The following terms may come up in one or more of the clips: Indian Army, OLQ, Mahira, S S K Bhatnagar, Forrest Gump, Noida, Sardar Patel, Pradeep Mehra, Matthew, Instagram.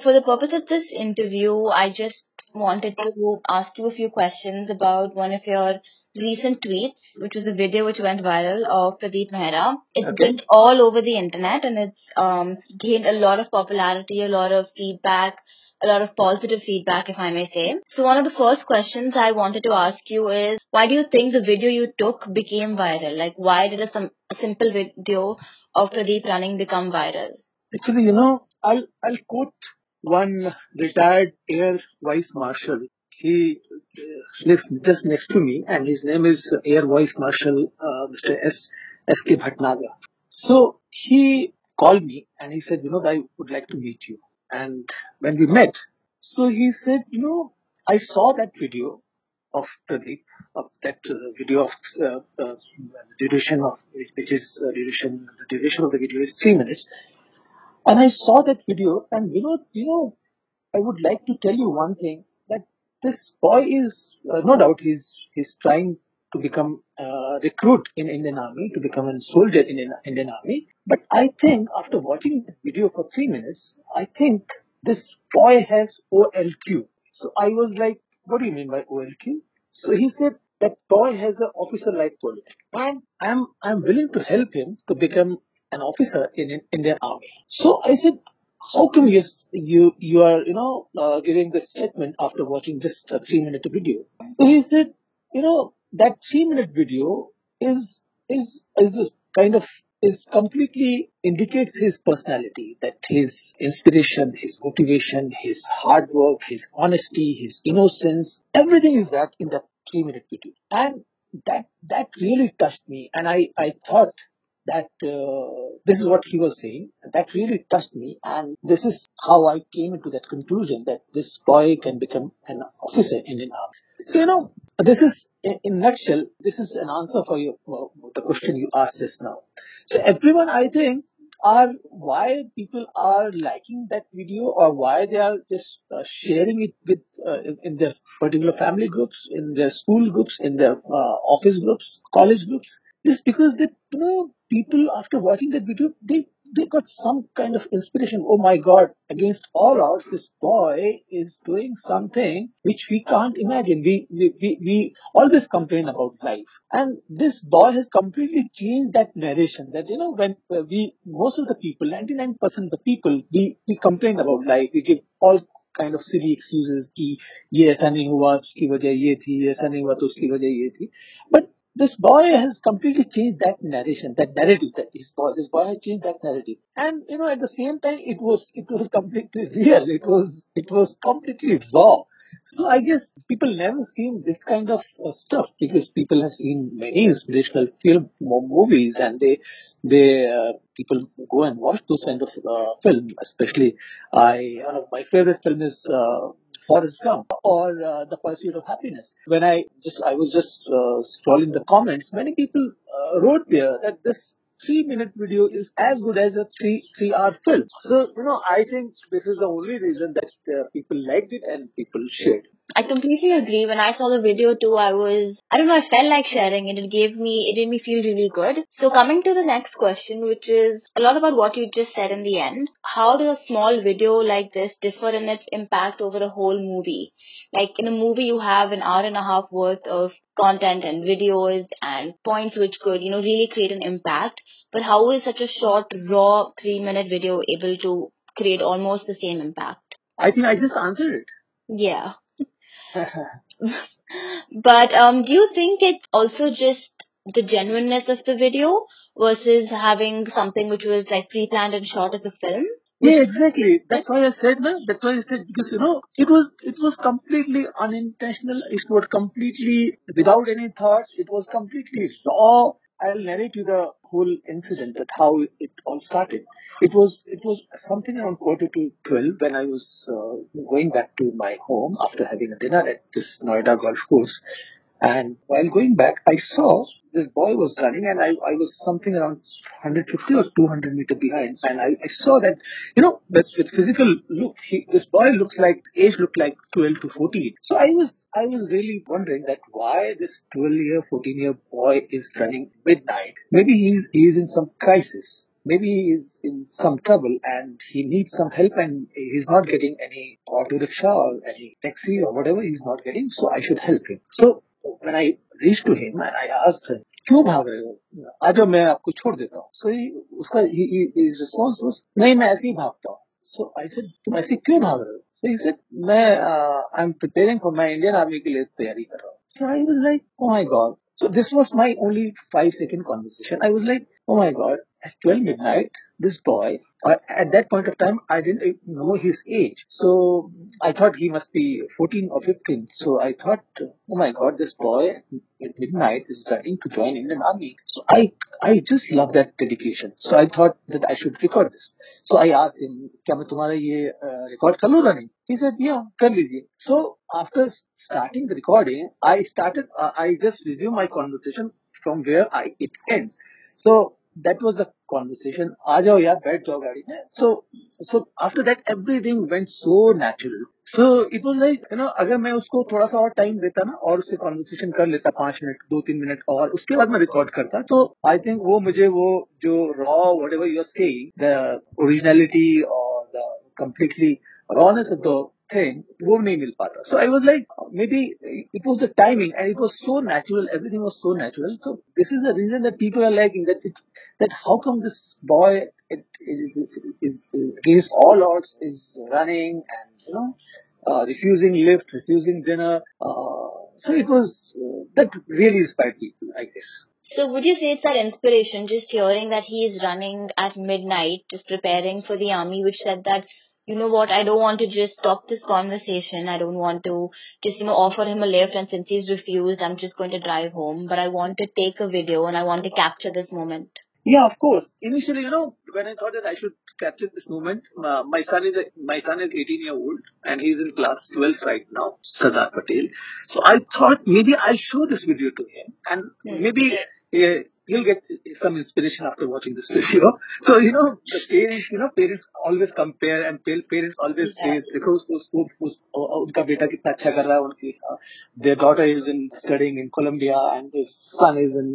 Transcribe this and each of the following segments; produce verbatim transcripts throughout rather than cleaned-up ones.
For the purpose of this interview, I just wanted to ask you a few questions about one of your recent tweets, which was a video which went viral of Pradeep Mehra. It's okay. Been all over the internet, and it's um, gained a lot of popularity, a lot of feedback, a lot of positive feedback, if I may say. So one of the first questions I wanted to ask you is, why do you think the video you took became viral? Like, why did a, sim- a simple video of Pradeep running become viral? Actually, you know, I'll I'll quote one retired Air Vice Marshal. He lives just next to me, and his name is Air Vice Marshal uh, Mister S S K Bhatnagar. So he called me and he said, you know, I would like to meet you. And when we met, so he said, you know, I saw that video of Pradeep, of that uh, video of uh, uh, the duration of which is uh, duration the duration of the video is three minutes. And I saw that video, and you know, you know, I would like to tell you one thing, that this boy is, uh, no doubt, he's he's trying to become a uh, recruit in Indian Army, to become a soldier in Indian, Indian Army. But I think after watching that video for three minutes, I think this boy has O L Q. So I was like, what do you mean by O L Q? So he said that boy has an officer-like quality, and I'm I'm willing to help him to become an officer in an Indian Army. So I said, how come you you you are you know uh, giving this statement after watching just a three minute video? So he said, you know, that three minute video is is is kind of is completely indicates his personality, that his inspiration, his motivation, his hard work, his honesty, his innocence, everything is that in that three minute video, and that that really touched me, and I I thought that uh, this is what he was saying. That really touched me, and this is how I came into that conclusion that this boy can become an officer in Indian Army. So, you know, this is, in a nutshell, this is an answer for your, well, the question you asked just now. So everyone, I think, are why people are liking that video, or why they are just uh, sharing it with uh, in, in their particular family groups, in their school groups, in their uh, office groups, college groups. Just because they, you know, people after watching that video, they, they got some kind of inspiration. Oh my God, against all odds, this boy is doing something which we can't imagine. We, we, we, we always complain about life. And this boy has completely changed that narration that, you know, when we, most of the people, ninety-nine percent of the people, we, we complain about life. We give all kind of silly excuses. Ki, ye aisa nahi hua, uski wajah ye thi, ye aisa nahi hua, to uski wajah ye thi. But this boy has completely changed that narration, that narrative. That this boy, this boy has changed that narrative, and you know, at the same time, it was it was completely real. It was it was completely raw. So I guess people never seen this kind of uh, stuff, because people have seen many inspirational film movies, and they they uh, people go and watch those kind of uh, film. Especially, I uh, my favorite film is Uh, Forrest Gump or uh, The Pursuit of Happiness. When I just I was just uh, scrolling the comments, many people uh, wrote there that this three-minute video is as good as a three three-hour film. So you know, I think this is the only reason that uh, people liked it and people shared. I completely agree. When I saw the video too, I was I don't know. I felt like sharing it. It gave me it made me feel really good. So coming to the next question, which is a lot about what you just said in the end. How does a small video like this differ in its impact over a whole movie? Like in a movie, you have an hour and a half worth of content and videos and points which could you know really create an impact. But how is such a short, raw three-minute video able to create almost the same impact? I think I just answered it. Yeah. But um, do you think it's also just the genuineness of the video versus having something which was like pre-planned and shot as a film? Yeah, exactly. That's why I said that. That's why I said, because you know, it was it was completely unintentional. It was completely without any thought. It was completely raw. I'll narrate you the whole incident, that how it all started. It was it was something around quarter to twelve when I was uh, going back to my home after having a dinner at this Noida golf course. And while going back, I saw this boy was running, and I, I was something around one hundred fifty or two hundred meters behind. And I, I saw that, you know, with, with physical look, he, this boy looks like, age looked like twelve to fourteen. So I was I was really wondering that why this twelve-year, fourteen-year boy is running midnight. Maybe he's, he's in some crisis. maybe he is in some trouble and he needs some help and he's not getting any auto rickshaw or any taxi or whatever he's not getting, so I should help him. So when I reached to him and I asked him, क्यों भाग रहे हो, आज मैं आपको छोड़ देता हूँ. So he, उसका he, he, his response was, नहीं मैं ऐसे ही भागता हूँ. So I said, तुम ऐसे क्यों भाग रहे हो? So he said, मैं uh, I'm preparing for my Indian Army के लिए तैयारी कर रहा हूँ. So I was like, oh my God. So this was my only five second conversation. I was like, oh my God, at twelve midnight, this boy, uh, at that point of time, I didn't know his age. So I thought he must be fourteen or fifteen. So I thought, oh my God, this boy at midnight is planning to join Indian Army. So I, I just love that dedication. So I thought that I should record this. So I asked him, क्या मैं तुम्हारा ये record कर लूँ running? He said, yeah, कर लीजिए. So after starting the recording, I started, uh, I just resumed my conversation from where I it ends. So that was the conversation. Aajao yaar, baith jao gaadi mein. So, so after that, everything went so natural. So it was like, you know, अगर मैं उसको थोड़ा सा और time देता ना और उससे कॉन्वर्सेशन कर लेता पांच मिनट दो तीन मिनट और उसके बाद मैं रिकॉर्ड करता तो आई थिंक वो मुझे वो जो raw whatever you are saying the originality और the completely rawness of the thing, वो नहीं मिल पाता. So I was like, maybe it was the timing and it was so natural, everything was so natural. So this is the reason that people are liking that it, that how come this boy it, it is, is, against all odds is running and you know uh, refusing lift, refusing dinner. Uh, so it was uh, that really inspired people, I guess. So would you say it's that inspiration, just hearing that he is running at midnight, just preparing for the army, which said that, you know what, I don't want to just stop this conversation. I don't want to just, you know, offer him a lift. And since he's refused, I'm just going to drive home. But I want to take a video and I want to capture this moment. Yeah, of course. Initially, you know, when I thought that I should capture this moment, uh, my son is my son is eighteen year old and he's in class twelve right now, Sardar Patel. So I thought maybe I'll show this video to him and maybe uh, he'll get some inspiration after watching this video. So, you know, the parents, you know, parents always compare and parents always yeah. say, देखो उसको उसको उनका बेटा कितना अच्छा कर रहा है, उनकी their daughter is in studying in Colombia and his son is in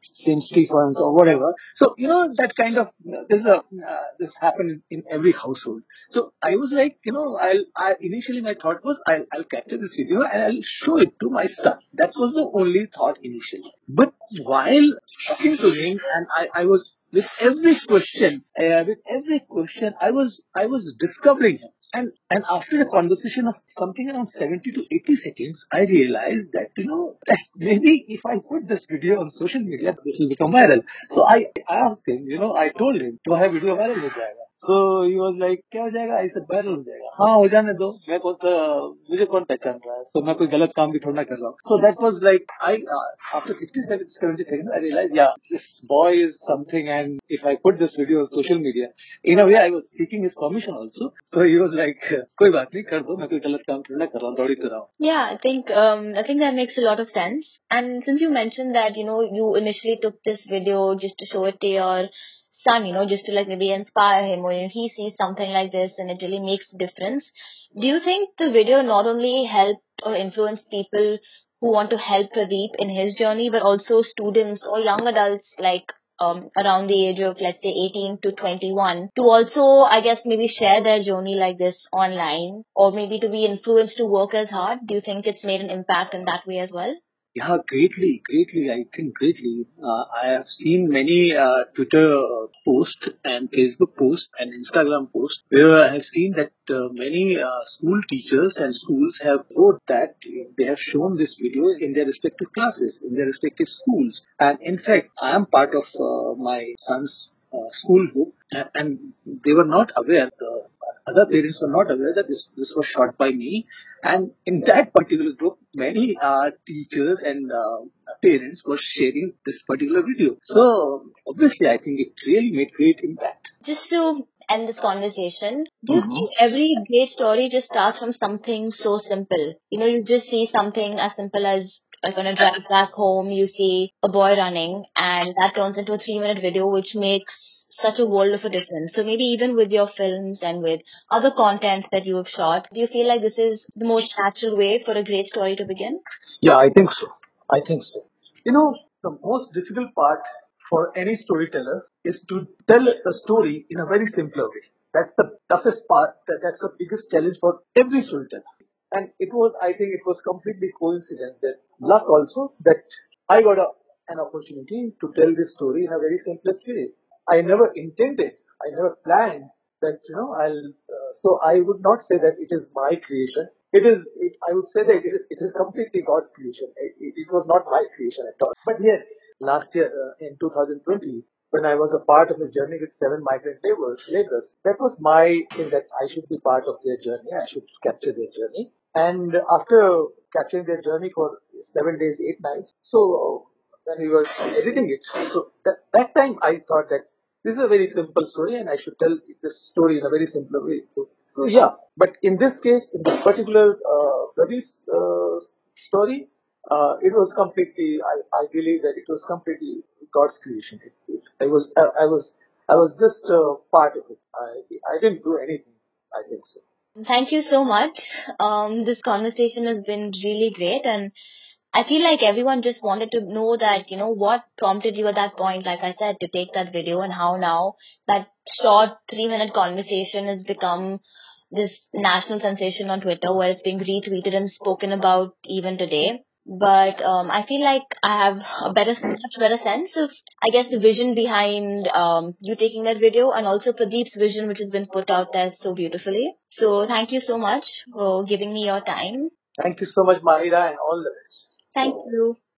Saint Stephen's or whatever. So, you know, that kind of this a uh, this happened in every household. So I was like, you know, I'll I, initially my thought was I'll I'll capture this video and I'll show it to my son. That was the only thought initially. But while talking to him, and I, I was with every question, uh, with every question, I was, I was discovering him. And and after a conversation of something around seventy to eighty seconds, I realized that, you know, maybe if I put this video on social media, this will become viral. So I asked him, you know, I told him, तुम्हारा video viral हो जाएगा. So he was like, क्या हो जाएगा? I said, viral हो जाएगा. हाँ हो जाने दो. मैं कौन सा, मुझे कौन पहचान रहा है? So मैं कोई गलत काम भी थोड़ा ना कर रहा हूँ. So that was like, I uh, after sixty to seventy seconds, I realized, yeah, this boy is something. And if I put this video on social media, in a way, I was seeking his permission also. So he was like, कोई बात नहीं कर दो. मैं कोई गलत काम थोड़ा ना कर रहा हूँ. दौड़ी तो रहा हूँ. Yeah, I think um, I think that makes a lot of sense. And since you mentioned that, you know, you initially took this video just to show it to your son, you know, just to like maybe inspire him, or you know, he sees something like this and it really makes a difference. Do you think the video not only helped or influenced people who want to help Pradeep in his journey, but also students or young adults like um, around the age of, let's say, eighteen to twenty-one, to also, I guess, maybe share their journey like this online, or maybe to be influenced to work as hard? Do you think it's made an impact in that way as well? Yeah, greatly, greatly, I think greatly. Uh, I have seen many uh, Twitter posts and Facebook posts and Instagram posts where I have seen that uh, many uh, school teachers and schools have wrote that they have shown this video in their respective classes, in their respective schools. And in fact, I am part of uh, my son's uh, school group and, and they were not aware, the other parents were not aware that this, this was shot by me. And in that particular group, many uh, teachers and uh, parents were sharing this particular video. So obviously, I think it really made great impact. Just to end this conversation, do you mm-hmm. think every great story just starts from something so simple? You know, you just see something as simple as, like on a drive back home, you see a boy running and that turns into a three-minute video, which makes such a world of a difference. So maybe even with your films and with other content that you have shot, do you feel like this is the most natural way for a great story to begin? Yeah, I think so. I think so. You know, the most difficult part for any storyteller is to tell a story in a very simpler way. That's the toughest part. That's the biggest challenge for every storyteller. And it was, I think, it was completely coincidence that luck also that I got a, an opportunity to tell this story in a very simplest way. I never intended, I never planned that, you know, I'll. Uh, so I would not say that it is my creation. It is. It, I would say that it is. It is completely God's creation. It, it, it was not my creation at all. But yes, last year uh, in two thousand twenty. When I was a part of a journey with seven migrant laborers, that was my thing that I should be part of their journey. I should capture their journey. And after capturing their journey for seven days, eight nights, so when we were editing it, so that, that time I thought that this is a very simple story and I should tell this story in a very simpler way. So, so yeah. But in this case, in this particular uh, Pradeep's uh, story, uh, it was completely. I, I believe that it was completely God's creation. It, it, I was, I, I was, I was just uh, part of it. I, I didn't do anything. I think so. Thank you so much. Um, this conversation has been really great, and I feel like everyone just wanted to know that, you know, what prompted you at that point, like I said, to take that video, and how now that short three-minute conversation has become this national sensation on Twitter, where it's being retweeted and spoken about even today. But um, I feel like I have a better, much better sense of, I guess, the vision behind um, you taking that video, and also Pradeep's vision, which has been put out there so beautifully. So thank you so much for giving me your time. Thank you so much, Mahira, and all the best. Thank you.